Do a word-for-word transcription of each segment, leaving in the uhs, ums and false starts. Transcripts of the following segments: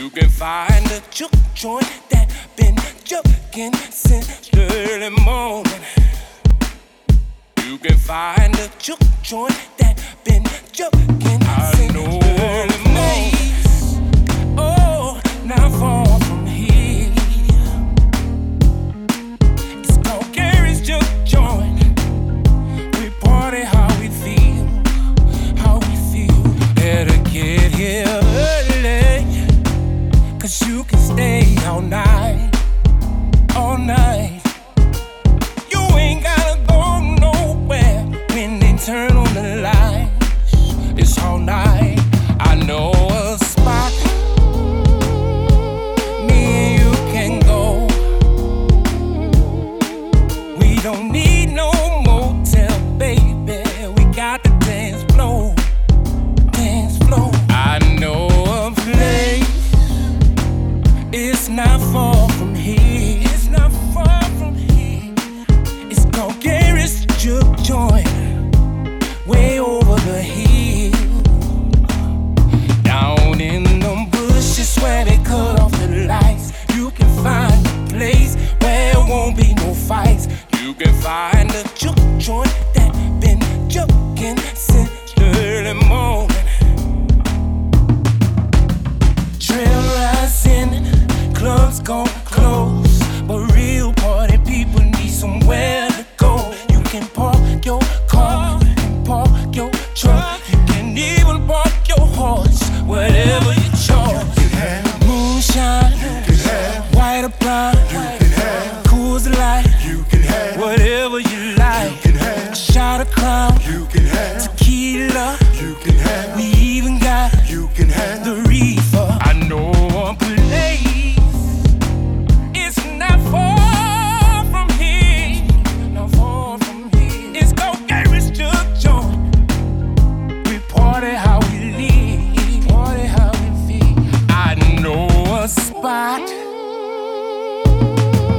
You can find a juke joint that been juking since early morning. You can find a juke joint that been juking since early morning. Oh, now far from here, it's called Gary's Juke Joint. We party how we feel, how we feel. Better get here early, 'cause you can stay all night, all night. You ain't gotta go nowhere when they turn on the lights. It's all night. I know a spot me and you can go. We don't need no motel, baby. We got the dance floor, dance floor. I know a place. It's not far from here. It's not far from here. It's called Gary's Juke Joint. Way over the hill, down in them bushes where they cut off the lights. You can find a place where there won't be no fights. You can find a juke joint that been juking since early morning. Trail rides in, clubs go close, but real party people need somewhere to go. You can park your car, you can park your truck, you can even park your horse, whatever you chose. You can have moonshine, you can have white or brown, you can have Coors Light, you can have whatever you like. You can have a shot of Crown, you can have tequila, you can have. We even got you can have the reefer. I know a place. It's not far from here. Not far from here. It's called Gary's Juke Joint. We party how we live. Party how we feel. I know a spot.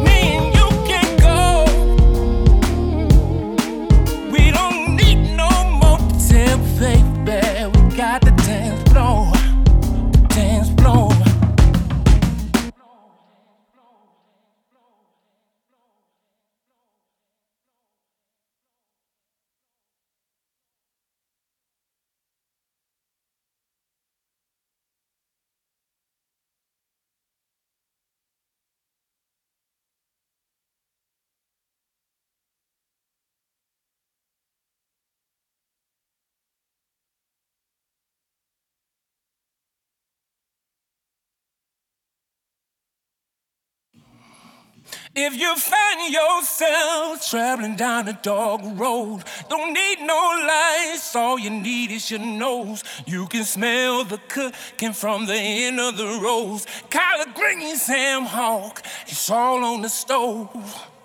Me and you can go. We don't need no motel, baby. We got the dance floor, dance floor. If you find yourself traveling down a dark road, don't need no lights, all you need is your nose. You can smell the cooking from the end of the rows. Collard greens, ham hock, it's all on the stove.